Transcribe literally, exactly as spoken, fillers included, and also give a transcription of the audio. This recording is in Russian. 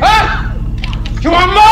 А? Чума!